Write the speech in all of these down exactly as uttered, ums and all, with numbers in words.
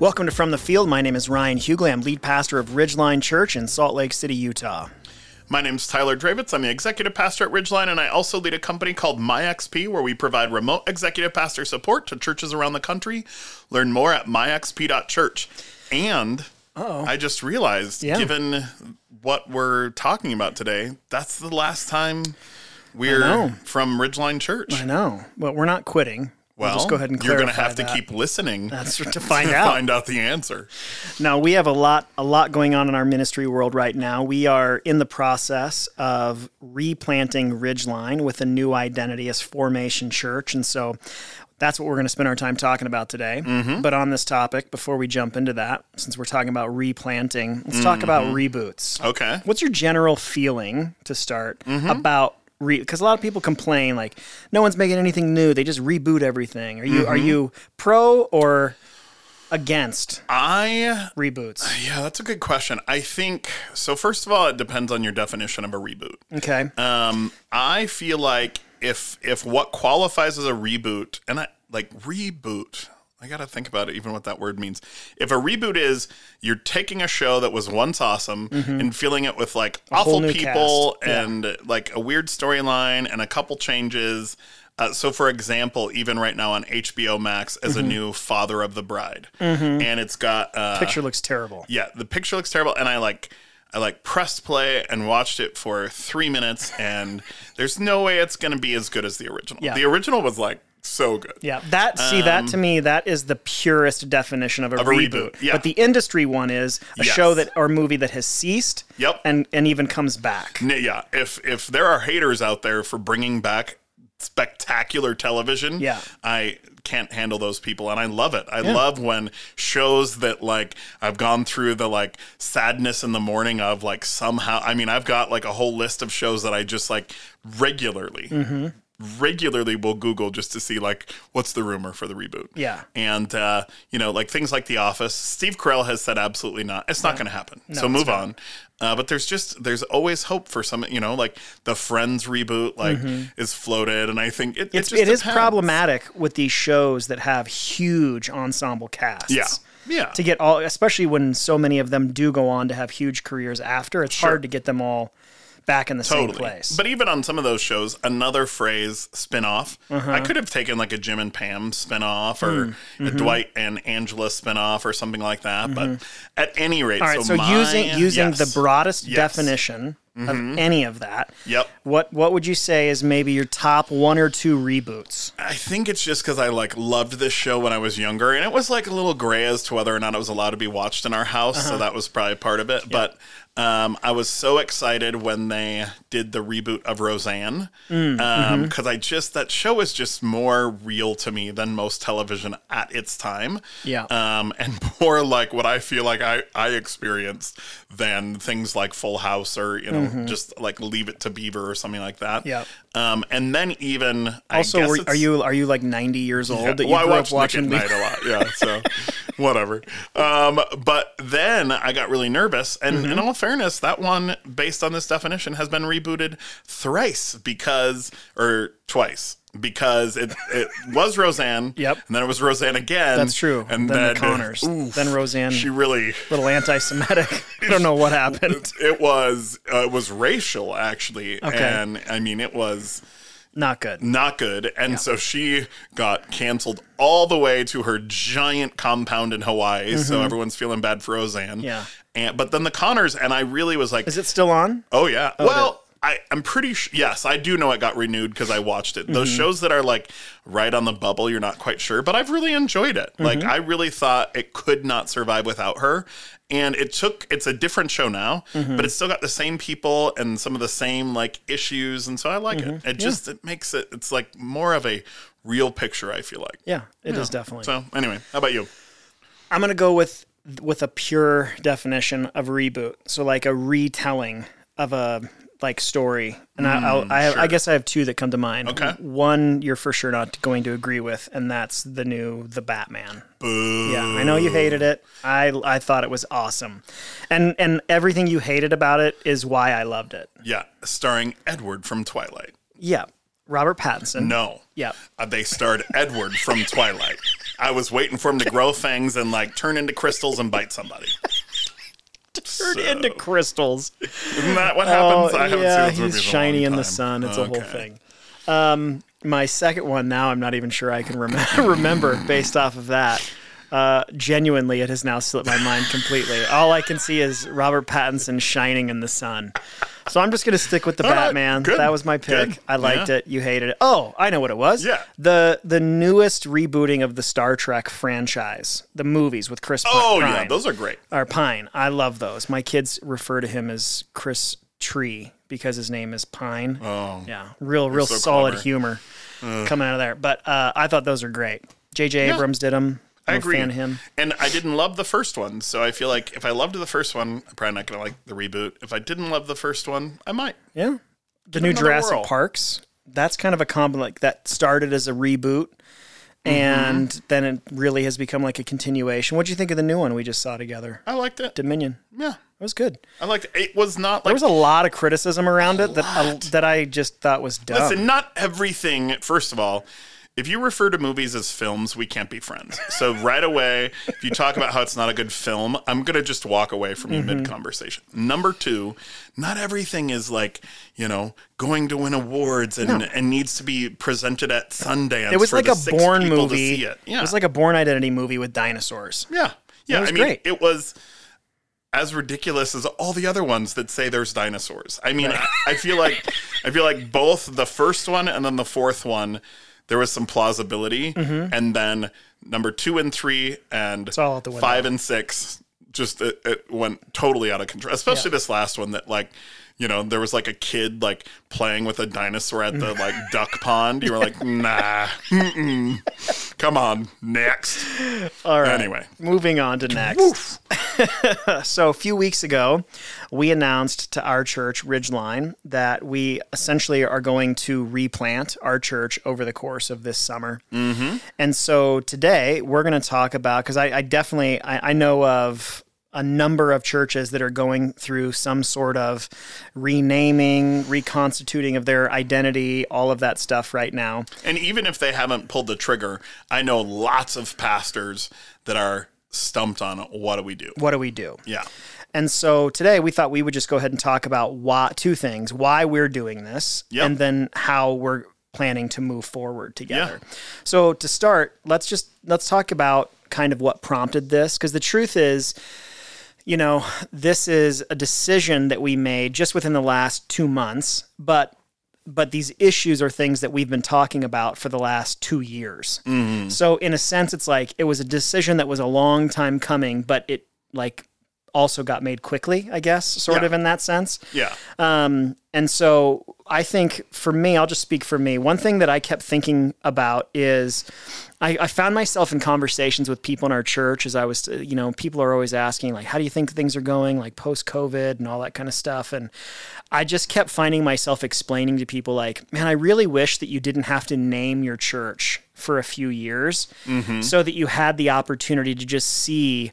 Welcome to From the Field. My name is Ryan Huguley. I'm lead pastor of Ridgeline Church in Salt Lake City, Utah. My name's Tyler Dravitz. I'm the executive pastor at Ridgeline, and I also lead a company called MyXP, where we provide remote executive pastor support to churches around the country. Learn more at my x p dot church. And Uh-oh. I just realized, yeah. given what we're talking about today, that's the last time we're from Ridgeline Church. I know, but we're not quitting. Well, we'll just go ahead and you're going to have that. to keep listening That's to find to out find out the answer. Now, we have a lot a lot going on in our ministry world right now. We are in the process of replanting Ridgeline with a new identity as Formation Church, and so that's what we're going to spend our time talking about today. Mm-hmm. But on this topic, before we jump into that, since we're talking about replanting, let's mm-hmm. talk about reboots. Okay. What's your general feeling to start mm-hmm. about because a lot of people complain, like, no one's making anything new. They just reboot everything. Are you mm-hmm. are you pro or against I reboots? Yeah, that's a good question. I think, so first of all, it depends on your definition of a reboot. Okay. Um, I feel like if if what qualifies as a reboot, and I like reboot, I got to think about it, even what that word means. If a reboot is you're taking a show that was once awesome mm-hmm. and filling it with like a awful people yeah. and like a weird storyline and a couple changes. Uh, so, for example, even right now on H B O Max as mm-hmm. a new Father of the Bride. Mm-hmm. And it's got... Uh, picture looks terrible. Yeah, the picture looks terrible. And I like... I like pressed play and watched it for three minutes and there's no way it's going to be as good as the original. Yeah. The original was like so good. Yeah. That, see um, that to me, that is the purest definition of a, of a reboot. reboot. Yeah. But the industry one is a yes. show that or movie that has ceased yep. and, and even comes back. Yeah. If, if there are haters out there for bringing back spectacular television, yeah. I can't handle those people, and I love it. I yeah. love when shows that, like, I've gone through the, like, sadness in the morning of, like, somehow, I mean, I've got, like, a whole list of shows that I just, like, regularly, mm-hmm. regularly will Google just to see, like, what's the rumor for the reboot? Yeah. And, uh, you know, like, things like The Office, Steve Carell has said absolutely not. It's not yeah. going to happen. No, so move fair. on. Uh, but there's just, there's always hope for some, you know, like the Friends reboot, like mm-hmm. is floated. And I think it, it's, it, just it is problematic with these shows that have huge ensemble casts. Yeah. Yeah. To get all, especially when so many of them do go on to have huge careers after, it's sure. hard to get them all back in the totally. same place. But even on some of those shows, another phrase spinoff. Uh-huh. I could have taken like a Jim and Pam spinoff or mm-hmm. a Dwight and Angela spinoff or something like that. Mm-hmm. But at any rate, all right, so, so my, using using yes. the broadest yes. definition mm-hmm. of any of that, yep. What what would you say is maybe your top one or two reboots? I think it's just because I like loved this show when I was younger, and it was like a little gray as to whether or not it was allowed to be watched in our house. Uh-huh. So that was probably part of it, yep. but. Um, I was so excited when they did the reboot of Roseanne mm, um, because mm-hmm. I just, that show is just more real to me than most television at its time. Yeah. Um, and more like what I feel like I, I experienced than things like Full House or, you know, mm-hmm. just like Leave It to Beaver or something like that. Yeah. Um, and then even, also, I guess were, are you, are you like ninety years old yeah, that you well, grew I up watching Nick at Night a lot? Yeah. So whatever. Um, but then I got really nervous and, mm-hmm. and all fair fairness, that one, based on this definition, has been rebooted thrice because, or twice, because it, it was Roseanne, yep, and then it was Roseanne again. That's true. And then, then the Connors, oof, then Roseanne. She really little anti-Semitic. I don't know what happened. It was uh, it was racial actually, okay. and I mean it was. Not good. Not good. And yeah. so she got canceled all the way to her giant compound in Hawaii. Mm-hmm. So everyone's feeling bad for Roseanne. Yeah. And, but then the Connors, and I really was like... Is it still on? Oh, yeah. Oh, well, I, I'm pretty sure. Yes, I do know it got renewed because I watched it. Mm-hmm. Those shows that are like right on the bubble, you're not quite sure, but I've really enjoyed it. Mm-hmm. Like I really thought it could not survive without her. And it took, it's a different show now, mm-hmm. but it's still got the same people and some of the same like issues. And so I like mm-hmm. it. It yeah. just, it makes it, it's like more of a real picture, I feel like. Yeah, it yeah. is definitely. So anyway, how about you? I'm going to go with, with a pure definition of reboot. So like a retelling of a like story. And mm, I, I'll, I, have, sure. I guess I have two that come to mind. Okay. One you're for sure not going to agree with. And that's the new, The Batman. Boo. Yeah. I know you hated it. I, I thought it was awesome. And, and everything you hated about it is why I loved it. Yeah. Starring Edward from Twilight. Yeah. Robert Pattinson. No. Yeah. Uh, they starred Edward from Twilight. I was waiting for him to grow fangs and like turn into crystals and bite somebody. Turn so. into crystals. Isn't that what happens? Oh, I haven't yeah, seen this he's shiny in, in the sun. It's okay. a whole thing. Um, my second one, now I'm not even sure I can rem- remember based off of that. Uh, genuinely, it has now slipped my mind completely. All I can see is Robert Pattinson shining in the sun. So I'm just going to stick with the All Batman. Right, that was my pick. Good. I liked yeah. it. You hated it. Oh, I know what it was. Yeah. The the newest rebooting of the Star Trek franchise, the movies with Chris Pine. Oh, Pine, yeah. Those are great. Or Pine. I love those. My kids refer to him as Chris Tree because his name is Pine. Oh. Yeah. Real, real so solid clever. humor uh. coming out of there. But uh, I thought those are great. J J. Yeah. Abrams did them. I'm I agree. A fan of him. And I didn't love the first one, so I feel like if I loved the first one, I'm probably not going to like the reboot. If I didn't love the first one, I might. Yeah. The Give new Jurassic whirl. Parks, that's kind of a combo, like that started as a reboot, mm-hmm. and then it really has become like a continuation. What did you think of the new one we just saw together? I liked it. Dominion. Yeah. It was good. I liked it. It was not like... There was a lot of criticism around it that I, that I just thought was dumb. Listen, not everything, first of all, if you refer to movies as films, we can't be friends. So right away, if you talk about how it's not a good film, I'm going to just walk away from you mm-hmm. mid-conversation. Number two, not everything is like, you know, going to win awards and, no. and needs to be presented at Sundance. It was for like the a six Bourne movie. To see it. Yeah. It was like a Bourne Identity movie with dinosaurs. Yeah. Yeah. It was I mean, great. It was as ridiculous as all the other ones that say there's dinosaurs. I mean, right. I, I feel like I feel like both the first one and then the fourth one, there was some plausibility, mm-hmm. and then number two and three and five and six just it, it went totally out of control. Especially yeah. this last one that like, you know, there was like a kid like playing with a dinosaur at the like duck pond. You were like, nah, mm-mm. Come on, next. All right. Anyway, moving on to next. So a few weeks ago, we announced to our church, Ridgeline, that we essentially are going to replant our church over the course of this summer. Mm-hmm. And so today we're going to talk about, because I, I definitely, I, I know of a number of churches that are going through some sort of renaming, reconstituting of their identity, all of that stuff right now. And even if they haven't pulled the trigger, I know lots of pastors that are stumped on what do we do? What do we do? Yeah. And so today we thought we would just go ahead and talk about why, two things, why we're doing this, yep. and then how we're planning to move forward together. Yeah. So to start, let's just, let's talk about kind of what prompted this. Because the truth is, you know, this is a decision that we made just within the last two months, but but these issues are things that we've been talking about for the last two years. Mm-hmm. So in a sense, it's like it was a decision that was a long time coming, but it like also got made quickly, I guess, sort yeah. of in that sense. Yeah. Um, and so I think for me, I'll just speak for me. One thing that I kept thinking about is I, I found myself in conversations with people in our church as I was, you know, people are always asking, like, how do you think things are going, like post-COVID and all that kind of stuff. And I just kept finding myself explaining to people like, man, I really wish that you didn't have to name your church for a few years mm-hmm. so that you had the opportunity to just see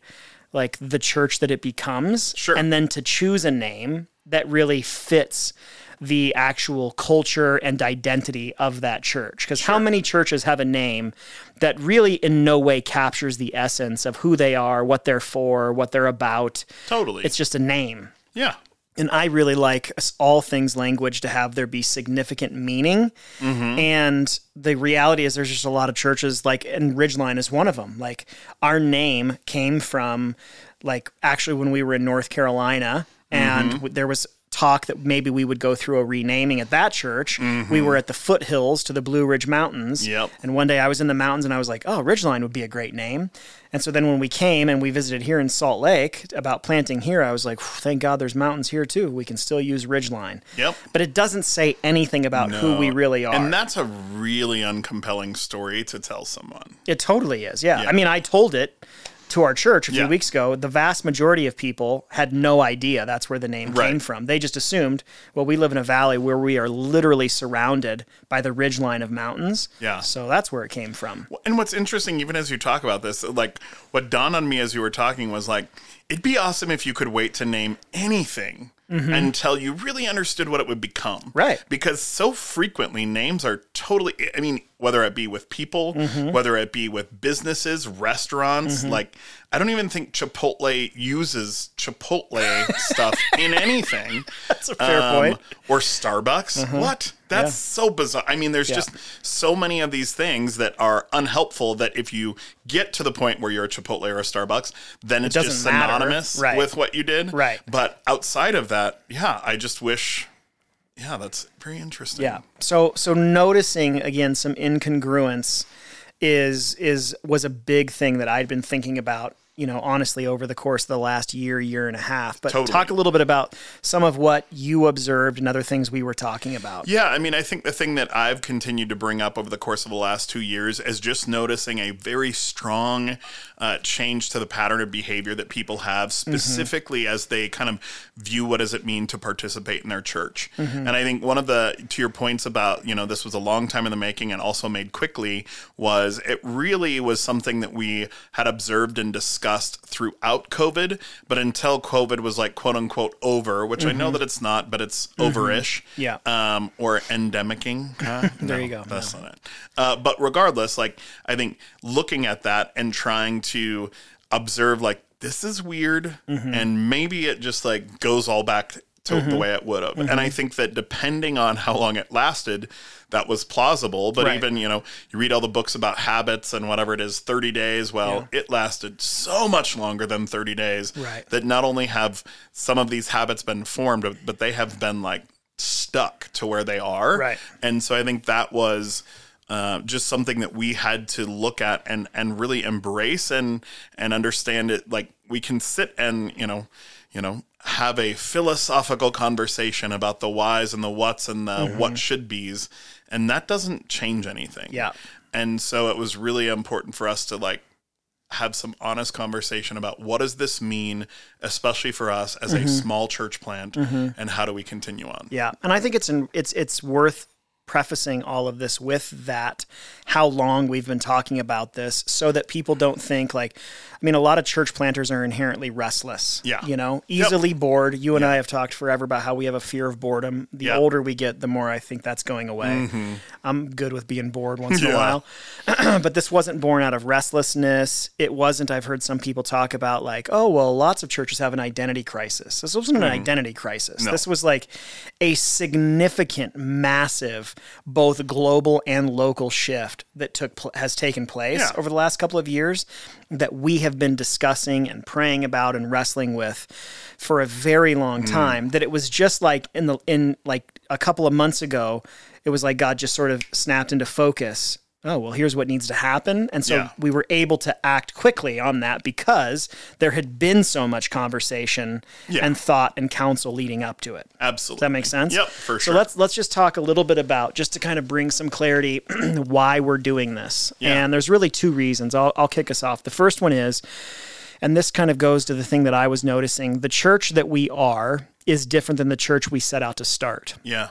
like the church that it becomes sure. and then to choose a name that really fits the actual culture and identity of that church. Because sure. how many churches have a name that really in no way captures the essence of who they are, what they're for, what they're about? Totally. It's just a name. Yeah. And I really like all things language to have there be significant meaning. Mm-hmm. And the reality is there's just a lot of churches, like, and Ridgeline is one of them. Like, our name came from, like, actually when we were in North Carolina, and mm-hmm. there was talk that maybe we would go through a renaming at that church. Mm-hmm. We were at the foothills to the Blue Ridge Mountains. Yep. And one day I was in the mountains and I was like, oh, Ridgeline would be a great name. And so then when we came and we visited here in Salt Lake about planting here, I was like, thank God there's mountains here too. We can still use Ridgeline. Yep. But it doesn't say anything about no. who we really are. And that's a really uncompelling story to tell someone. It totally is. Yeah. yeah. I mean, I told it to our church a few yeah. weeks ago. The vast majority of people had no idea that's where the name right. came from. They just assumed, well, we live in a valley where we are literally surrounded by the ridgeline of mountains. Yeah. So that's where it came from. And what's interesting, even as you talk about this, like what dawned on me as you were talking was like, it'd be awesome if you could wait to name anything mm-hmm. until you really understood what it would become. Right. Because so frequently names are totally, I mean, whether it be with people, mm-hmm. whether it be with businesses, restaurants, mm-hmm. like I don't even think Chipotle uses Chipotle stuff in anything. That's a fair um, point. Or Starbucks. Mm-hmm. What? That's yeah. so bizarre. I mean, there's yeah. just so many of these things that are unhelpful that if you get to the point where you're a Chipotle or a Starbucks, then it's it just synonymous right. with what you did. Right. But outside of that, yeah, I just wish... Yeah, that's very interesting. Yeah. So so noticing again some incongruence is is was a big thing that I'd been thinking about, you know, honestly over the course of the last year, year and a half. But totally. Talk a little bit about some of what you observed and other things we were talking about. Yeah, I mean, I think the thing that I've continued to bring up over the course of the last two years is just noticing a very strong uh, change to the pattern of behavior that people have, specifically mm-hmm. as they kind of view what does it mean to participate in their church. Mm-hmm. And I think one of the, to your points about, you know, this was a long time in the making and also made quickly, was it really was something that we had observed and discussed throughout COVID, but until COVID was like quote unquote over, which mm-hmm. I know that it's not, but it's mm-hmm. overish, yeah, um, or endemicing. Uh, there no, you go. That's no. not it. Uh, but regardless, like I think looking at that and trying to observe, like this is weird, mm-hmm. and maybe it just like goes all back to mm-hmm. the way it would have. Mm-hmm. And I think that depending on how long it lasted, that was plausible. But right. even, you know, you read all the books about habits and whatever it is, thirty days. Well, yeah. it lasted so much longer than thirty days right. that not only have some of these habits been formed, but they have been like stuck to where they are. Right. And so I think that was uh, just something that we had to look at and, and really embrace and, and understand it. Like we can sit and, you know, you know, have a philosophical conversation about the whys and the whats and the mm-hmm. what should be's, and that doesn't change anything. Yeah. And so it was really important for us to like have some honest conversation about what does this mean, especially for us as mm-hmm. a small church plant, mm-hmm. and how do we continue on? Yeah. And I think it's in, it's it's worth prefacing all of this with that, how long we've been talking about this, so that people don't think like, I mean, a lot of church planters are inherently restless, yeah. you know, easily yep. bored. You and yep. I have talked forever about how we have a fear of boredom. The yep. older we get, the more I think that's going away. Mm-hmm. I'm good with being bored once yeah. in a while, but this wasn't born out of restlessness. It wasn't, I've heard some people talk about like, oh, well, lots of churches have an identity crisis. This wasn't mm. an identity crisis. No. This was like a significant, massive, both global and local shift that took pl- has taken place yeah. over the last couple of years that we have been discussing and praying about and wrestling with for a very long time. Mm. That it was just like in the in like a couple of months ago, it was like God just sort of snapped into focus. Oh, well, here's what needs to happen. And so yeah. we were able to act quickly on that because there had been so much conversation yeah. and thought and counsel leading up to it. Absolutely. Does that make sense? Yep, for sure. So let's let's just talk a little bit about, just to kind of bring some clarity, why we're doing this. Yeah. And there's really two reasons. I'll, I'll kick us off. The first one is, and this kind of goes to the thing that I was noticing, the church that we are is different than the church we set out to start. Yeah.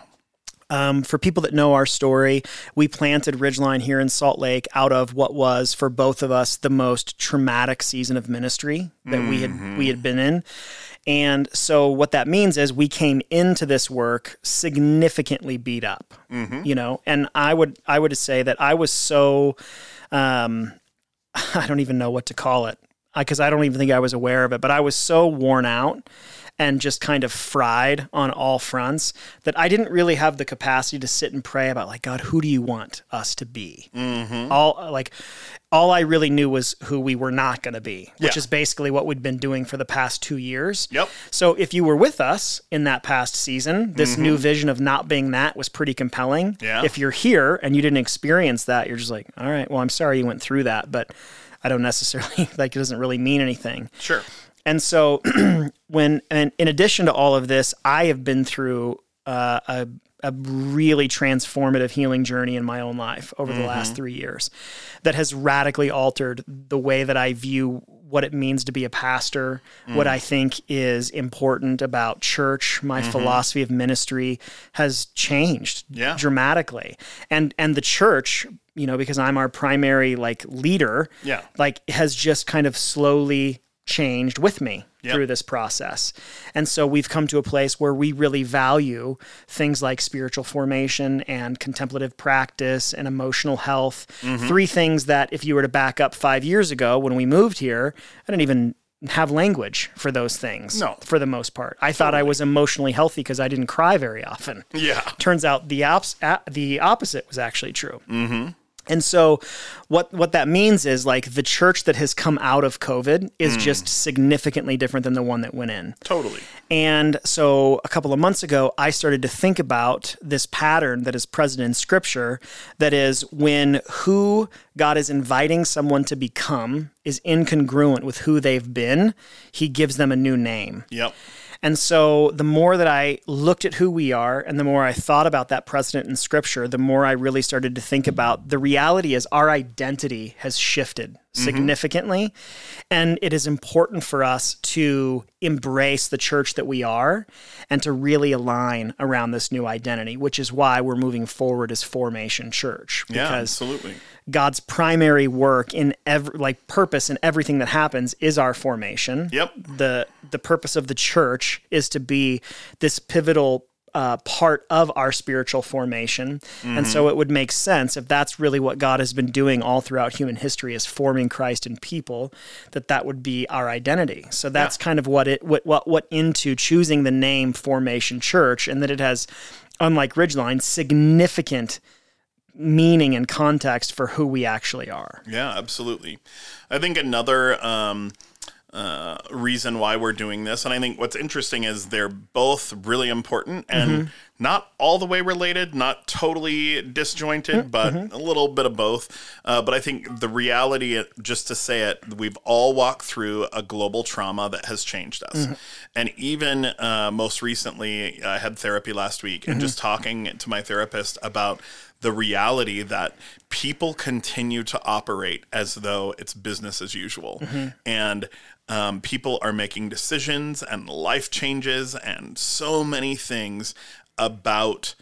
Um, for people that know our story, we planted Ridgeline here in Salt Lake out of what was, for both of us, the most traumatic season of ministry that mm-hmm. we had we had been in. And so what that means is we came into this work significantly beat up, mm-hmm. you know, and I would I would say that I was so, um, I don't even know what to call it, because I, I don't even think I was aware of it, but I was so worn out and just kind of fried on all fronts that I didn't really have the capacity to sit and pray about, like, God, who do you want us to be? Mm-hmm. All like, all I really knew was who we were not going to be, which yeah. is basically what we'd been doing for the past two years. Yep. So if you were with us in that past season, this mm-hmm. new vision of not being that was pretty compelling. Yeah. If you're here and you didn't experience that, you're just like, all right, well, I'm sorry you went through that, but I don't necessarily, like, it doesn't really mean anything. Sure. And so when, and in addition to all of this, I have been through uh, a, a really transformative healing journey in my own life over mm-hmm. the last three years that has radically altered the way that I view what it means to be a pastor, mm. what I think is important about church. My mm-hmm. philosophy of ministry has changed yeah. dramatically. And, and the church, you know, because I'm our primary like leader, yeah. like has just kind of slowly changed with me yep. through this process. And so we've come to a place where we really value things like spiritual formation and contemplative practice and emotional health. Mm-hmm. Three things that if you were to back up five years ago when we moved here, I didn't even have language for those things. No. For the most part. I totally. thought I was emotionally healthy because I didn't cry very often. Yeah. Turns out the, ops- a- the opposite was actually true. Mm-hmm. And so what what that means is like the church that has come out of COVID is mm. just significantly different than the one that went in. Totally. And so a couple of months ago, I started to think about this pattern that is present in Scripture, that is when who God is inviting someone to become is incongruent with who they've been, he gives them a new name. Yep. And so the more that I looked at who we are and the more I thought about that precedent in Scripture, the more I really started to think about the reality is our identity has shifted significantly. Mm-hmm. And it is important for us to embrace the church that we are and to really align around this new identity, which is why we're moving forward as Formation Church. Because yeah, absolutely. God's primary work in every, like purpose in everything that happens is our formation. Yep. The, the purpose of the church is to be this pivotal Uh, part of our spiritual formation. Mm-hmm. And so it would make sense if that's really what God has been doing all throughout human history is forming Christ in people, that that would be our identity. So that's yeah. kind of what it, what, what, what into choosing the name Formation Church, and that it has, unlike Ridgeline, significant meaning and context for who we actually are. Yeah, absolutely. I think another, um, Uh, reason why we're doing this. And I think what's interesting is they're both really important and mm-hmm. not all the way related, not totally disjointed, but mm-hmm. a little bit of both. Uh, but I think the reality, just to say it, we've all walked through a global trauma that has changed us. Mm-hmm. And even uh, most recently, I had therapy last week mm-hmm. and just talking to my therapist about the reality that people continue to operate as though it's business as usual. Mm-hmm. And um, people are making decisions and life changes and so many things about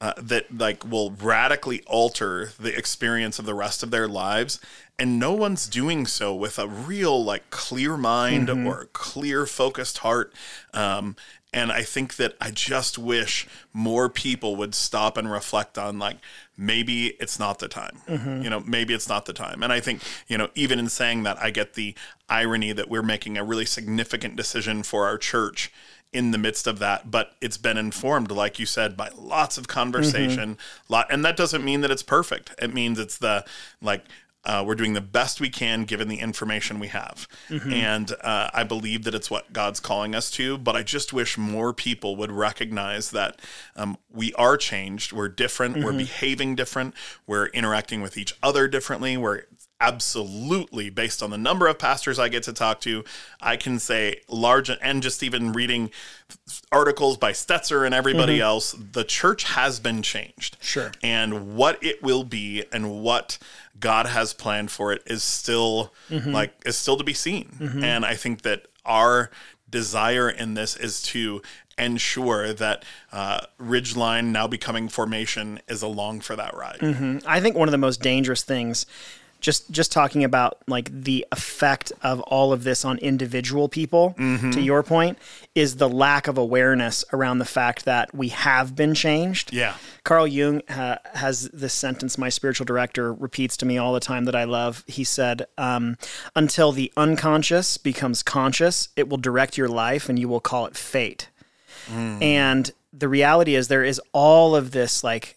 uh, that like will radically alter the experience of the rest of their lives. And no one's doing so with a real like clear mind mm-hmm. or clear focused heart. Um, And I think that I just wish more people would stop and reflect on, like, maybe it's not the time, mm-hmm. you know, maybe it's not the time. And I think, you know, even in saying that, I get the irony that we're making a really significant decision for our church in the midst of that, but it's been informed, like you said, by lots of conversation. Mm-hmm. lot, And that doesn't mean that it's perfect. It means it's the, like, Uh, we're doing the best we can given the information we have. Mm-hmm. And uh, I believe that it's what God's calling us to, but I just wish more people would recognize that um, we are changed, we're different, mm-hmm. we're behaving different, we're interacting with each other differently, we're absolutely, based on the number of pastors I get to talk to, I can say large, and just even reading articles by Stetzer and everybody mm-hmm. else, the church has been changed. Sure. And what it will be and what God has planned for it is still mm-hmm. like is still to be seen. Mm-hmm. And I think that our desire in this is to ensure that uh, Ridgeline now becoming Formation is along for that ride. Mm-hmm. I think one of the most dangerous things just just talking about like the effect of all of this on individual people, mm-hmm. to your point, is the lack of awareness around the fact that we have been changed. Yeah. Carl Jung uh, has this sentence my spiritual director repeats to me all the time that I love. He said, um, until the unconscious becomes conscious, it will direct your life and you will call it fate. Mm. And the reality is there is all of this like,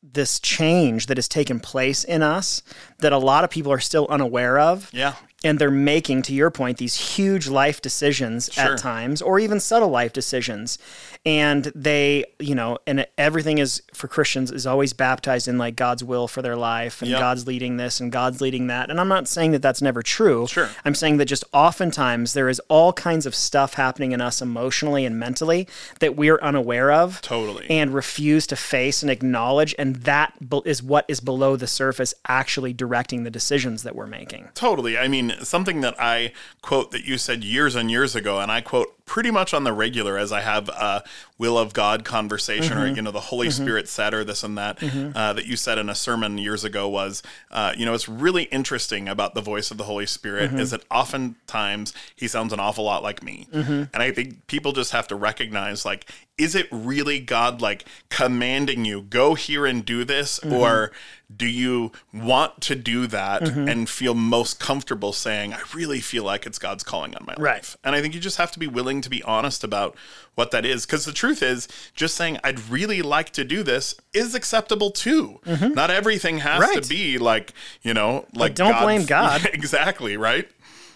this change that has taken place in us that a lot of people are still unaware of. Yeah. And they're making, to your point, these huge life decisions sure. at times, or even subtle life decisions. And they, you know, and everything is for Christians is always baptized in like God's will for their life and yep. God's leading this and God's leading that. And I'm not saying that that's never true. Sure. I'm saying that just oftentimes there is all kinds of stuff happening in us emotionally and mentally that we're unaware of. Totally. And refuse to face and acknowledge. And that is what is below the surface actually directing the decisions that we're making. Totally. I mean, something that I quote that you said years and years ago, and I quote pretty much on the regular as I have a will of God conversation, mm-hmm. or, you know, the Holy mm-hmm. Spirit said, or this and that, mm-hmm. uh, that you said in a sermon years ago was, uh, you know, it's really interesting about the voice of the Holy Spirit mm-hmm. is that oftentimes he sounds an awful lot like me. Mm-hmm. And I think people just have to recognize, like, is it really God, like, commanding you, go here and do this? Mm-hmm. Or do you want to do that mm-hmm. and feel most comfortable saying, I really feel like it's God's calling on my right. life? And I think you just have to be willing to be honest about what that is. Because the truth is, just saying, I'd really like to do this is acceptable too. Mm-hmm. Not everything has right. to be like, you know, like, like don't God's, blame God. Exactly. Right.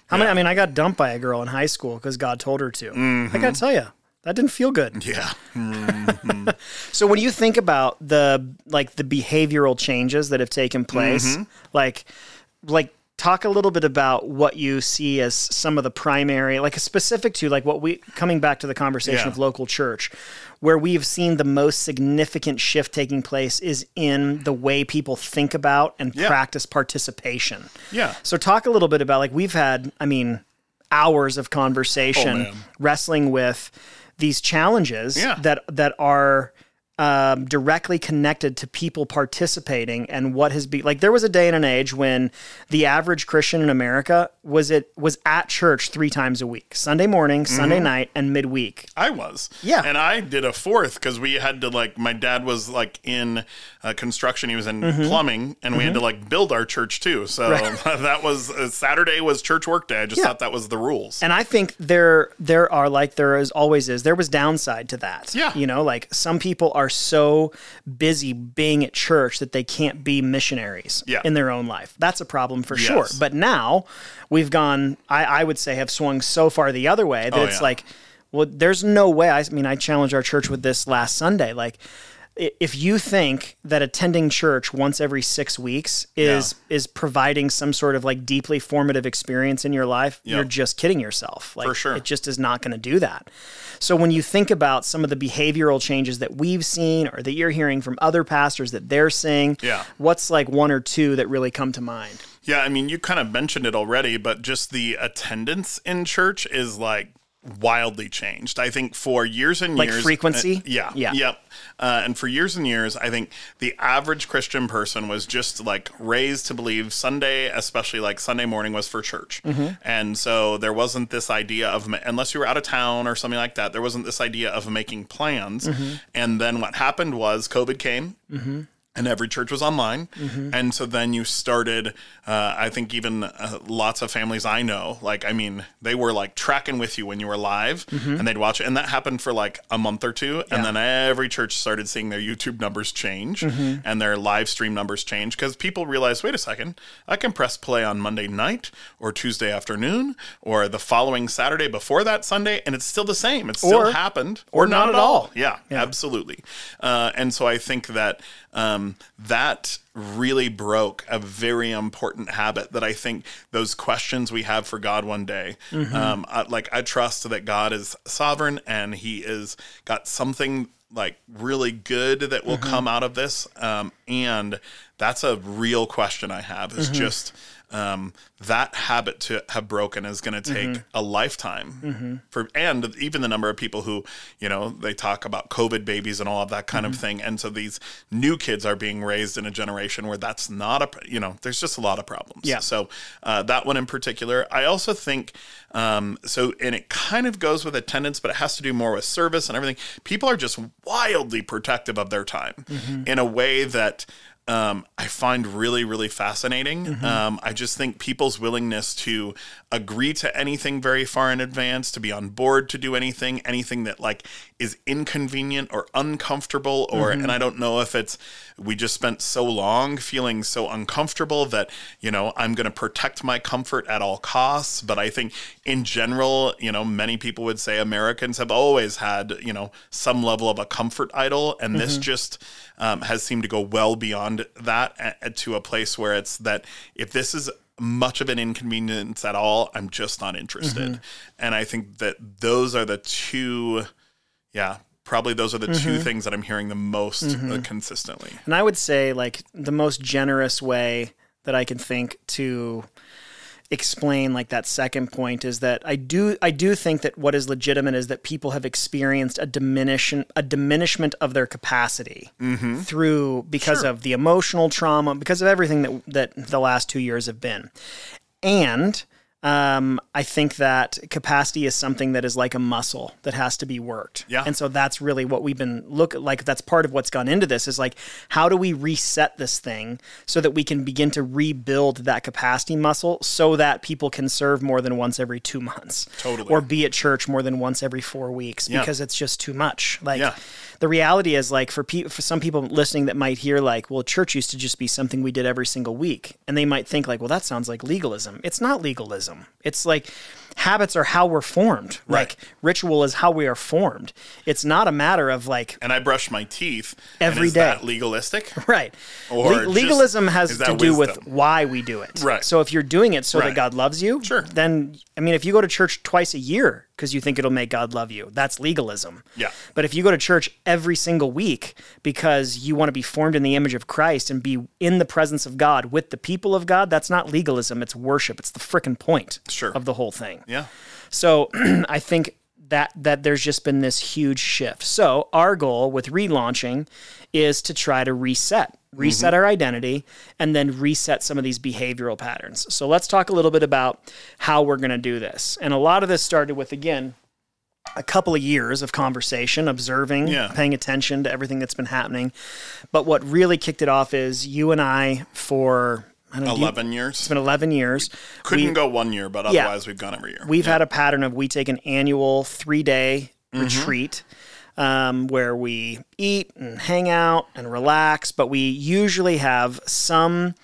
How yeah. many, I mean, I got dumped by a girl in high school because God told her to. Mm-hmm. I got to tell you. That didn't feel good. Yeah. Mm-hmm. So when you think about the like the behavioral changes that have taken place, mm-hmm. like like talk a little bit about what you see as some of the primary, like specific to like what we, coming back to the conversation yeah. of local church, where we've seen the most significant shift taking place is in the way people think about and yeah. practice participation. Yeah. So talk a little bit about like we've had, I mean, hours of conversation oh, wrestling with these challenges yeah. that, that are um, directly connected to people participating and what has been like, there was a day and an age when the average Christian in America was it was at church three times a week, Sunday morning, mm-hmm. Sunday night, and midweek. I was. Yeah. And I did a fourth because we had to like, my dad was like in uh, construction. He was in mm-hmm. plumbing and mm-hmm. we had to like build our church too. So right. that was uh, Saturday was church work day. I just yeah. thought that was the rules. And I think there, there are like, there is always is, there was downside to that. Yeah. You know, like some people are so busy being at church that they can't be missionaries yeah. in their own life. That's a problem for yes. sure. But now we've gone, I, I would say have swung so far the other way that oh, it's yeah. like, well, there's no way. I mean, I challenged our church with this last Sunday. Like if you think that attending church once every six weeks is, yeah. is providing some sort of like deeply formative experience in your life, yep. you're just kidding yourself. Like for sure. It just is not going to do that. So when you think about some of the behavioral changes that we've seen or that you're hearing from other pastors that they're seeing, yeah. what's like one or two that really come to mind? Yeah. I mean, you kind of mentioned it already, but just the attendance in church is like wildly changed. I think for years and like years. Like frequency? Uh, yeah. Yeah. Yep. Uh, and for years and years, I think the average Christian person was just like raised to believe Sunday, especially like Sunday morning was for church. Mm-hmm. And so there wasn't this idea of, unless you were out of town or something like that, there wasn't this idea of making plans. Mm-hmm. And then what happened was COVID came. Mm-hmm. And every church was online. Mm-hmm. And so then you started, uh, I think even uh, lots of families I know, like, I mean, they were like tracking with you when you were live mm-hmm. and they'd watch it. And that happened for like a month or two. Yeah. And then every church started seeing their YouTube numbers change mm-hmm. and their live stream numbers change because people realized, wait a second, I can press play on Monday night or Tuesday afternoon or the following Saturday before that Sunday. And it's still the same. It's still or, happened. Or, or not, not at all. all. Yeah, yeah, absolutely. Uh, and so I think that, um, that really broke a very important habit that I think those questions we have for God one day, mm-hmm. um, I, like I trust that God is sovereign and he is got something like really good that will mm-hmm. come out of this. Um, and that's a real question I have, is mm-hmm. just um, that habit to have broken is going to take mm-hmm. a lifetime mm-hmm. for, and even the number of people who, you know, they talk about COVID babies and all of that kind mm-hmm. of thing. And so these new kids are being raised in a generation where that's not a, you know, there's just a lot of problems. Yeah. So uh, that one in particular, I also think, um, so, and it kind of goes with attendance, but it has to do more with service and everything. People are just wildly protective of their time mm-hmm. in a way that, Um, I find really, really fascinating. Mm-hmm. Um, I just think people's willingness to agree to anything very far in advance, to be on board, to do anything, anything that like is inconvenient or uncomfortable or, mm-hmm. and I don't know if it's, we just spent so long feeling so uncomfortable that, you know, I'm going to protect my comfort at all costs. But I think in general, you know, many people would say Americans have always had, you know, some level of a comfort idol. And mm-hmm. this just um, has seemed to go well beyond that to a place where it's that if this is much of an inconvenience at all, I'm just not interested. Mm-hmm. And I think that those are the two, yeah, probably those are the mm-hmm. two things that I'm hearing the most mm-hmm. uh, consistently. And I would say like the most generous way that I can think to explain like that second point is that I do I do think that what is legitimate is that people have experienced a diminution a diminishment of their capacity mm-hmm. through because sure. of the emotional trauma, because of everything that that the last two years have been. And um, I think that capacity is something that is like a muscle that has to be worked. Yeah. And so that's really what we've been look like. That's part of what's gone into this is like, how do we reset this thing so that we can begin to rebuild that capacity muscle so that people can serve more than once every two months totally. Or be at church more than once every four weeks yeah. because it's just too much. Like yeah. the reality is like for people, for some people listening that might hear like, well, church used to just be something we did every single week. And they might think like, well, that sounds like legalism. It's not legalism. It's like habits are how we're formed. Right. Like ritual is how we are formed. It's not a matter of like. And I brush my teeth every is day. That legalistic, right? Or Le- legalism just, has to do wisdom? With why we do it. Right. So if you're doing it so right. that God loves you, sure. Then I mean, if you go to church twice a year because you think it'll make God love you, that's legalism. Yeah. But if you go to church every single week because you want to be formed in the image of Christ and be in the presence of God with the people of God, that's not legalism. It's worship. It's the frickin' point sure. of the whole thing. Yeah. So I think that that there's just been this huge shift. So our goal with relaunching is to try to reset, reset mm-hmm. our identity, and then reset some of these behavioral patterns. So let's talk a little bit about how we're going to do this. And a lot of this started with, again, a couple of years of conversation, observing, yeah. paying attention to everything that's been happening. But what really kicked it off is you and I for... I don't know, eleven you, years. It's been eleven years. We couldn't we, go one year, but otherwise yeah, we've gone every year. We've yeah. had a pattern of we take an annual three-day mm-hmm. retreat um, where we eat and hang out and relax, but we usually have some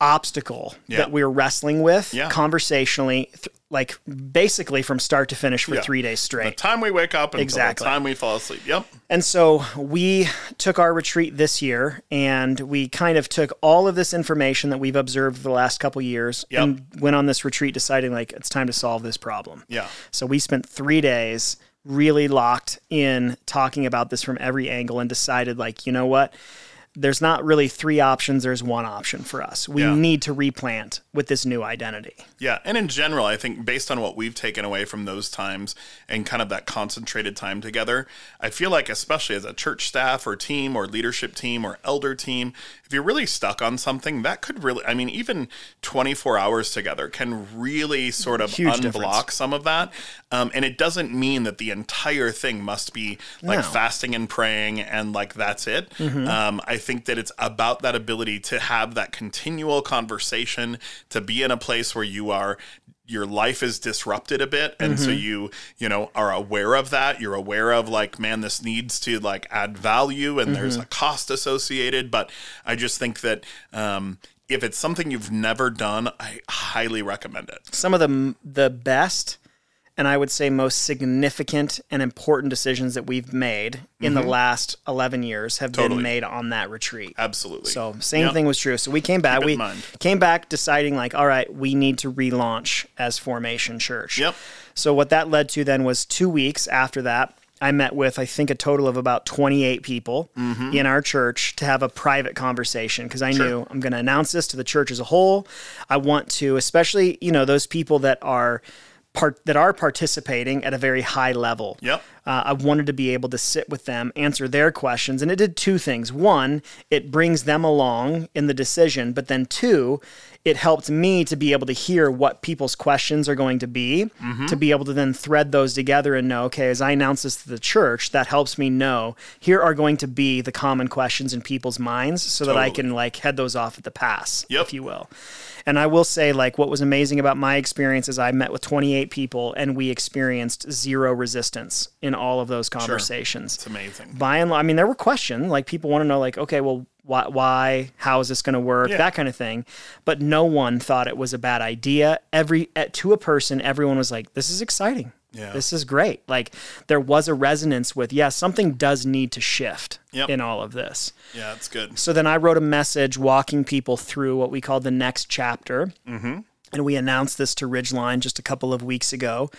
obstacle yeah. that we're wrestling with yeah. conversationally th- like basically from start to finish for yeah. three days straight. The time we wake up until exactly. the time we fall asleep. Yep. And so we took our retreat this year and we kind of took all of this information that we've observed the last couple years yep. and went on this retreat deciding like it's time to solve this problem. Yeah. So we spent three days really locked in talking about this from every angle and decided like, you know what? There's not really three options. There's one option for us. We yeah. need to replant with this new identity. Yeah. And in general, I think based on what we've taken away from those times and kind of that concentrated time together, I feel like especially as a church staff or team or leadership team or elder team, if you're really stuck on something, that could really, I mean, even twenty-four hours together can really sort of huge unblock difference. Some of that. Um, and it doesn't mean that the entire thing must be like no. fasting and praying and like that's it. Mm-hmm. Um, I think that it's about that ability to have that continual conversation, to be in a place where you are your life is disrupted a bit. And mm-hmm. so you, you know, are aware of that. You're aware of like, man, this needs to like add value and mm-hmm. there's a cost associated. But I just think that, um, if it's something you've never done, I highly recommend it. Some of the, the best, and I would say most significant and important decisions that we've made in mm-hmm. the last eleven years have totally. Been made on that retreat. Absolutely. So same yep. thing was true. So we came back, Keep we came back deciding like, all right, we need to relaunch as Formation Church. Yep. So what that led to then was two weeks after that, I met with, I think, a total of about twenty-eight people mm-hmm. in our church to have a private conversation because I sure. knew I'm going to announce this to the church as a whole. I want to, especially, you know, those people that are part that are participating at a very high level. Yep. Uh, I wanted to be able to sit with them, answer their questions, and it did two things. One, it brings them along in the decision, but then two, it helped me to be able to hear what people's questions are going to be, mm-hmm. to be able to then thread those together and know, okay, as I announce this to the church, that helps me know here are going to be the common questions in people's minds so totally. That I can like head those off at the pass, yep. if you will. And I will say, like, what was amazing about my experience is I met with twenty-eight people and we experienced zero resistance in all of those conversations. It's sure. amazing. By and large, I mean, there were questions, like people want to know, like, okay, well, Why, why, how is this going to work? Yeah. That kind of thing. But no one thought it was a bad idea. Every, to a person, everyone was like, this is exciting. Yeah. This is great. Like there was a resonance with, yeah, something does need to shift yep. in all of this. Yeah, that's good. So then I wrote a message walking people through what we call the next chapter. Mm-hmm. And we announced this to Ridgeline just a couple of weeks ago.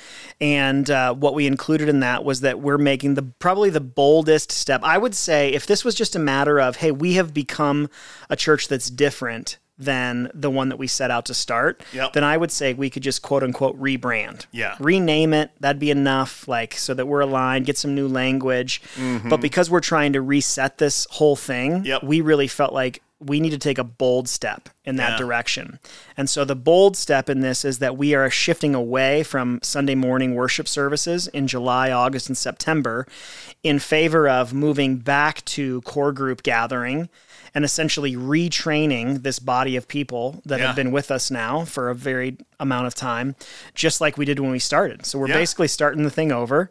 And uh, what we included in that was that we're making the probably the boldest step. I would say if this was just a matter of, hey, we have become a church that's different than the one that we set out to start, yep. then I would say we could just quote unquote rebrand. Yeah. Rename it. That'd be enough, like, so that we're aligned, get some new language. Mm-hmm. But because we're trying to reset this whole thing, yep. we really felt like we need to take a bold step in that yeah. direction. And so the bold step in this is that we are shifting away from Sunday morning worship services in July, August, and September in favor of moving back to core group gathering and essentially retraining this body of people that yeah. have been with us now for a varied amount of time, just like we did when we started. So we're yeah. basically starting the thing over.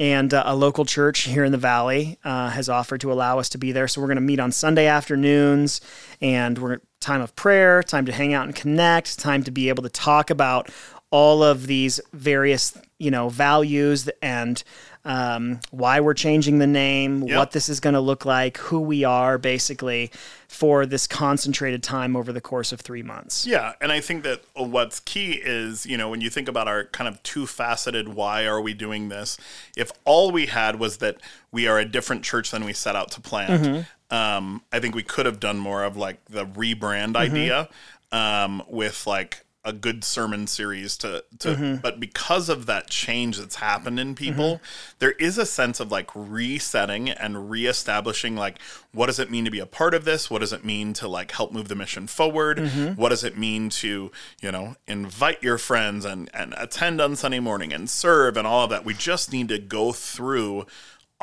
And uh, a local church here in the Valley uh, has offered to allow us to be there. So we're going to meet on Sunday afternoons, and we're time of prayer, time to hang out and connect, time to be able to talk about all of these various, you know, values and um, why we're changing the name, yep. what this is going to look like, who we are, basically, for this concentrated time over the course of three months. Yeah, and I think that what's key is, you know, when you think about our kind of two-faceted why are we doing this, if all we had was that we are a different church than we set out to plan, mm-hmm. um, I think we could have done more of, like, the rebrand mm-hmm. idea um, with, like, a good sermon series to, to mm-hmm. but because of that change that's happened in people, mm-hmm. there is a sense of like resetting and reestablishing, like, what does it mean to be a part of this? What does it mean to like help move the mission forward? Mm-hmm. What does it mean to, you know, invite your friends and, and attend on Sunday morning and serve and all of that? We just need to go through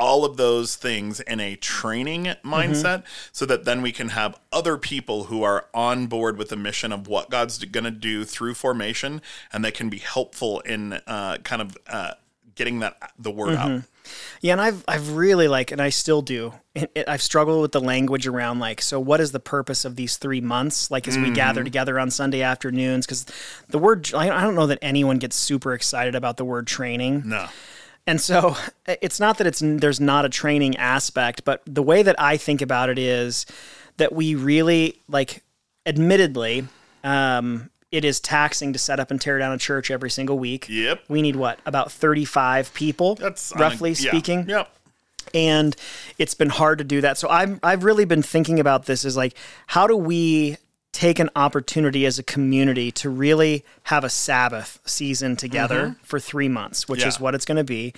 all of those things in a training mindset mm-hmm. so that then we can have other people who are on board with the mission of what God's going to do through formation, and they can be helpful in uh, kind of uh, getting that the word mm-hmm. out. Yeah, and I've I've really like, and I still do, it, it, I've struggled with the language around like, so what is the purpose of these three months? Like as mm. we gather together on Sunday afternoons, because the word, I don't know that anyone gets super excited about the word training. No. And so it's not that it's there's not a training aspect, but the way that I think about it is that we really, like, admittedly, um, it is taxing to set up and tear down a church every single week. Yep. We need, what, about thirty-five people, that's, roughly I mean, yeah. speaking? Yep. And it's been hard to do that. So I'm, I've really been thinking about this is, like, how do we take an opportunity as a community to really have a Sabbath season together mm-hmm. for three months, which yeah. is what it's going to be.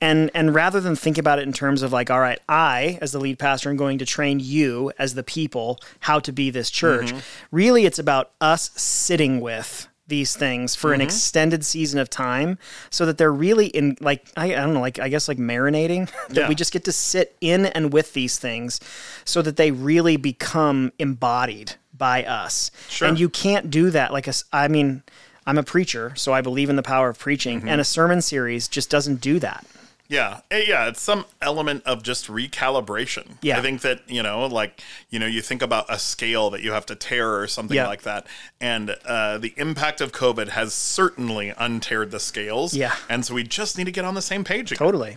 And and rather than think about it in terms of like, all right, I, as the lead pastor, am going to train you as the people how to be this church. Mm-hmm. Really, it's about us sitting with these things for mm-hmm. an extended season of time so that they're really in like, I, I don't know, like, I guess like marinating that yeah. we just get to sit in and with these things so that they really become embodied by us. Sure. And you can't do that. Like, a, I mean, I'm a preacher, so I believe in the power of preaching mm-hmm. and a sermon series just doesn't do that. Yeah. Yeah. It's some element of just recalibration. Yeah. I think that, you know, like, you know, you think about a scale that you have to tear or something yeah. like that. And uh, the impact of COVID has certainly unteared the scales. Yeah. And so we just need to get on the same page again. Totally.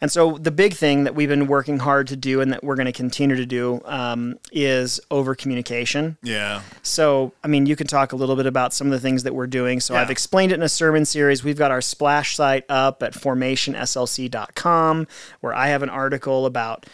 And so the big thing that we've been working hard to do and that we're going to continue to do um, is over communication. Yeah. So, I mean, you can talk a little bit about some of the things that we're doing. So yeah. I've explained it in a sermon series. We've got our splash site up at formation s l c dot com where I have an article about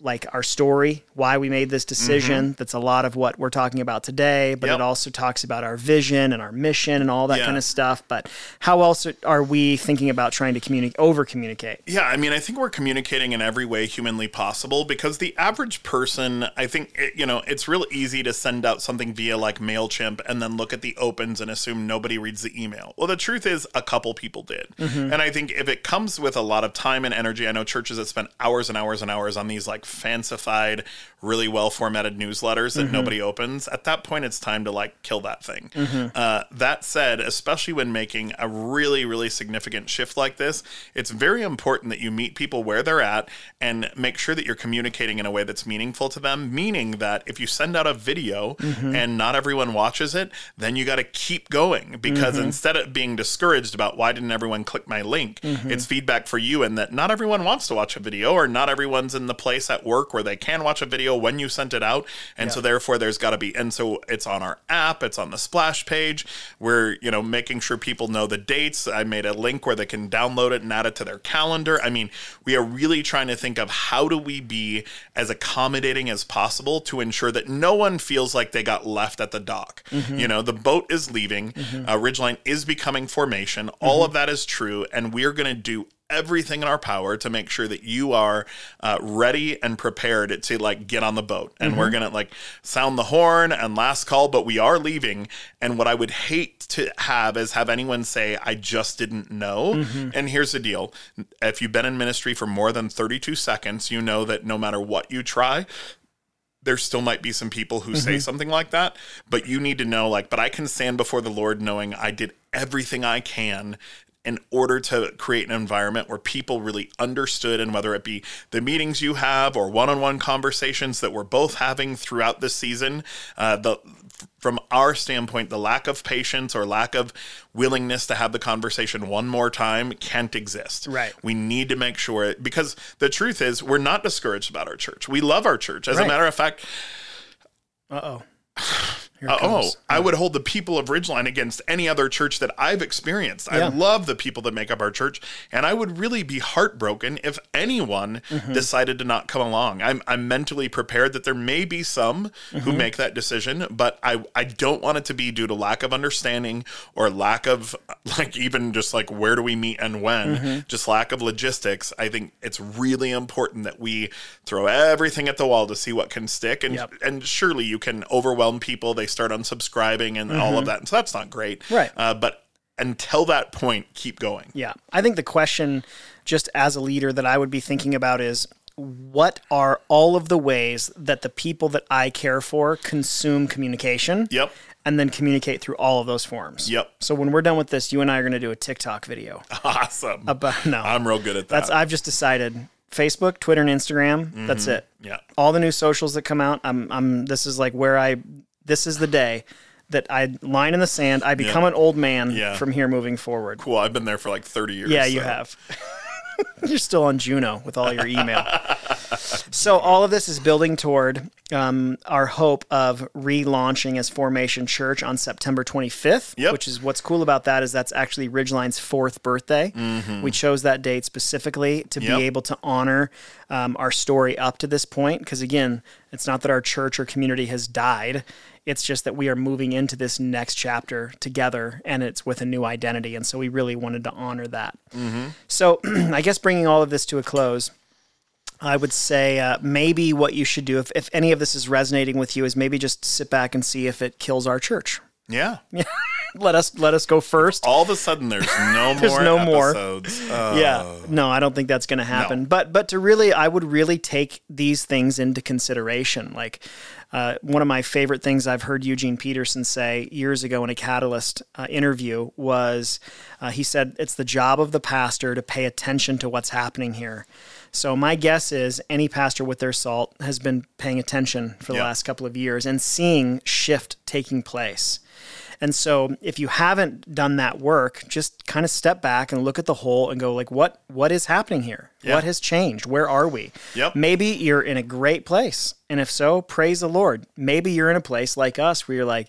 like our story, why we made this decision. Mm-hmm. That's a lot of what we're talking about today, but yep. it also talks about our vision and our mission and all that yeah. kind of stuff. But how else are we thinking about trying to communicate, over communicate? Yeah. I mean, I think we're communicating in every way humanly possible because the average person, I think, it, you know, it's real easy to send out something via like MailChimp and then look at the opens and assume nobody reads the email. Well, the truth is a couple people did. Mm-hmm. And I think if it comes with a lot of time and energy, I know churches that spend hours and hours and hours on these like fancified, really well-formatted newsletters that mm-hmm. nobody opens, at that point it's time to, like, kill that thing. Mm-hmm. Uh, that said, especially when making a really, really significant shift like this, it's very important that you meet people where they're at and make sure that you're communicating in a way that's meaningful to them, meaning that if you send out a video mm-hmm. and not everyone watches it, then you got to keep going because mm-hmm. instead of being discouraged about why didn't everyone click my link, mm-hmm. it's feedback for you and that not everyone wants to watch a video or not everyone's in the place at work where they can watch a video when you sent it out. And yeah. so therefore there's got to be, and so it's on our app, it's on the splash page. We're, you know, making sure people know the dates. I made a link where they can download it and add it to their calendar. I mean, we are really trying to think of how do we be as accommodating as possible to ensure that no one feels like they got left at the dock. Mm-hmm. You know, the boat is leaving, mm-hmm. uh, Ridgeline is becoming formation. Mm-hmm. All of that is true. And we're going to do everything in our power to make sure that you are uh, ready and prepared to like get on the boat. And mm-hmm. we're going to like sound the horn and last call, but we are leaving. And what I would hate to have is have anyone say, I just didn't know. Mm-hmm. And here's the deal. If you've been in ministry for more than thirty-two seconds, you know that no matter what you try, there still might be some people who mm-hmm. say something like that, but you need to know like, but I can stand before the Lord knowing I did everything I can in order to create an environment where people really understood, and whether it be the meetings you have or one-on-one conversations that we're both having throughout this season, uh, the from our standpoint, the lack of patience or lack of willingness to have the conversation one more time can't exist. Right. We need to make sure, because the truth is we're not discouraged about our church. We love our church. As right. a matter of fact, uh-oh. Uh, oh, I would hold the people of Ridgeline against any other church that I've experienced. Yeah. I love the people that make up our church, and I would really be heartbroken if anyone mm-hmm. decided to not come along. I'm I'm mentally prepared that there may be some mm-hmm. who make that decision, but I, I don't want it to be due to lack of understanding or lack of, like, even just, like, where do we meet and when, mm-hmm. just lack of logistics. I think it's really important that we throw everything at the wall to see what can stick, and, yep. and surely you can overwhelm people. They start unsubscribing and mm-hmm. all of that. And so that's not great. Right. Uh, but until that point, keep going. Yeah. I think the question just as a leader that I would be thinking about is, what are all of the ways that the people that I care for consume communication? Yep. And then communicate through all of those forms. Yep. So when we're done with this, you and I are going to do a TikTok video. Awesome. About, no, I'm real good at that. That's, I've just decided Facebook, Twitter, and Instagram. Mm-hmm. That's it. Yeah. All the new socials that come out. I'm, I'm, this is like where I, This is the day that I line in the sand. I become yeah. an old man yeah. from here moving forward. Cool. I've been there for like thirty years. Yeah, so. You have. You're still on Juno with all your email. So all of this is building toward um, our hope of relaunching as Formation Church on September twenty-fifth, yep. which is what's cool about that is that's actually Ridgeline's fourth birthday. Mm-hmm. We chose that date specifically to yep. be able to honor um, our story up to this point because, again, it's not that our church or community has died. It's just that we are moving into this next chapter together, and it's with a new identity, and so we really wanted to honor that. Mm-hmm. So I guess bringing all of this to a close, I would say uh, maybe what you should do, if, if any of this is resonating with you, is maybe just sit back and see if it kills our church. Yeah. Yeah. Let us let us go first. All of a sudden, there's no there's more no episodes. More. Oh. Yeah, no, I don't think that's going to happen. No. But but to really, I would really take these things into consideration. Like uh, one of my favorite things I've heard Eugene Peterson say years ago in a Catalyst uh, interview was uh, he said it's the job of the pastor to pay attention to what's happening here. So my guess is any pastor with their salt has been paying attention for the yeah. last couple of years and seeing shift taking place. And so if you haven't done that work, just kind of step back and look at the whole and go like, what, what is happening here? Yeah. What has changed? Where are we? Yep. Maybe you're in a great place. And if so, praise the Lord. Maybe you're in a place like us where you're like,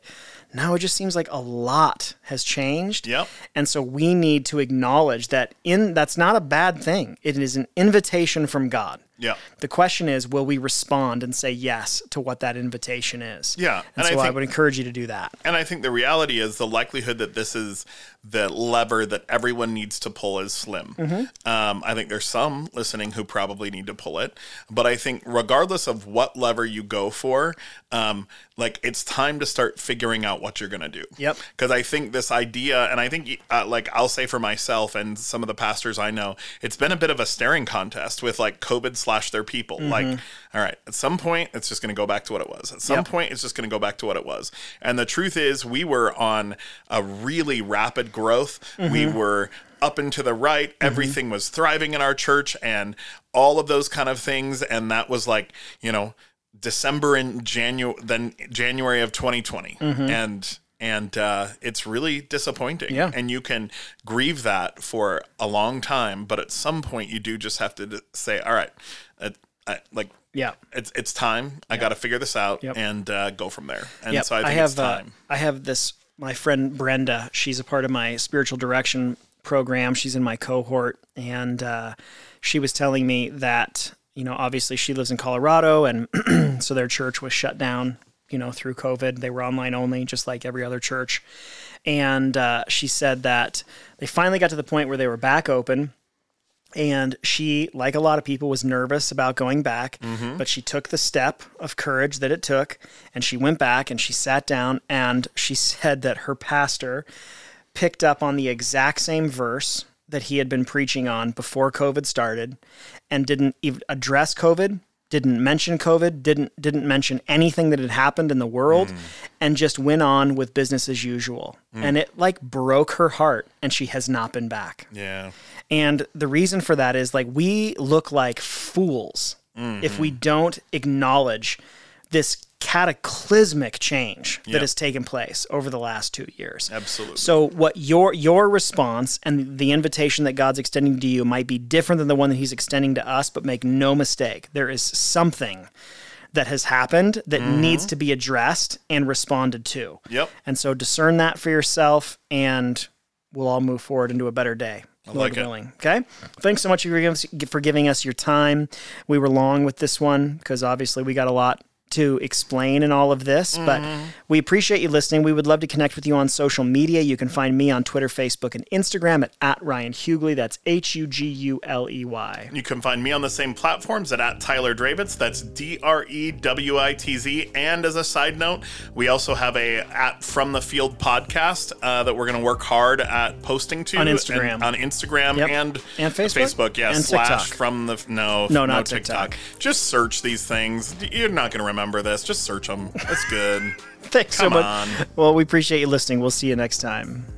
no, it just seems like a lot has changed. Yep. And so we need to acknowledge that in that's not a bad thing. It is an invitation from God. Yeah. The question is, will we respond and say yes to what that invitation is? Yeah. And, and so I, think, I would encourage you to do that. And I think the reality is the likelihood that this is the lever that everyone needs to pull is slim. Mm-hmm. Um, I think there's some listening who probably need to pull it. But I think regardless of what lever you go for, um, like it's time to start figuring out what you're going to do. Yep. Because I think this idea, and I think uh, like I'll say for myself and some of the pastors I know, it's been a bit of a staring contest with like COVID slash their people. Mm-hmm. Like, all right, at some point, it's just going to go back to what it was. At some yep. point, it's just going to go back to what it was. And the truth is we were on a really rapid growth. Mm-hmm. We were up and to the right. Mm-hmm. Everything was thriving in our church and all of those kind of things. And that was like, you know, December and January, then January of twenty twenty. Mm-hmm. And And uh, it's really disappointing. Yeah. And you can grieve that for a long time. But at some point, you do just have to say, all right, uh, I, like, yeah, it's it's time. I yeah. got to figure this out yep. and uh, go from there. And yep. so I think I have, it's time. Uh, I have this, my friend Brenda, she's a part of my spiritual direction program. She's in my cohort. And uh, she was telling me that, you know, obviously she lives in Colorado. And so their church was shut down. You know, through COVID, they were online only, just like every other church. And uh, she said that they finally got to the point where they were back open. And she, like a lot of people, was nervous about going back. Mm-hmm. But she took the step of courage that it took. And she went back and she sat down. And she said that her pastor picked up on the exact same verse that he had been preaching on before COVID started and didn't even address COVID. Didn't mention COVID, didn't didn't mention anything that had happened in the world, mm. and just went on with business as usual. Mm. And it like broke her heart, and she has not been back. Yeah. And the reason for that is like we look like fools mm-hmm. if we don't acknowledge this cataclysmic change yep. that has taken place over the last two years. Absolutely. So what your your response and the invitation that God's extending to you might be different than the one that he's extending to us, but make no mistake, there is something that has happened that mm-hmm. needs to be addressed and responded to. Yep. And so discern that for yourself, and we'll all move forward into a better day. I like it. Okay. Thanks so much for giving us your time. We were long with this one because obviously we got a lot to explain in all of this, but mm-hmm. we appreciate you listening. We would love to connect with you on social media. You can find me on Twitter, Facebook, and Instagram at, at Ryan Huguley. That's H U G U L E Y. You can find me on the same platforms at, at Tyler Dravitz. That's D R E W I T Z. And as a side note, we also have a at From the Field podcast uh, that we're going to work hard at posting to. On Instagram. And, on Instagram yep. and, and Facebook. Facebook, yes. And slash TikTok. From the, no, no, not no TikTok. TikTok. Just search these things. You're not going to remember. Remember this. Just search them. That's good. Thanks Come so much. On. Well, we appreciate you listening. We'll see you next time.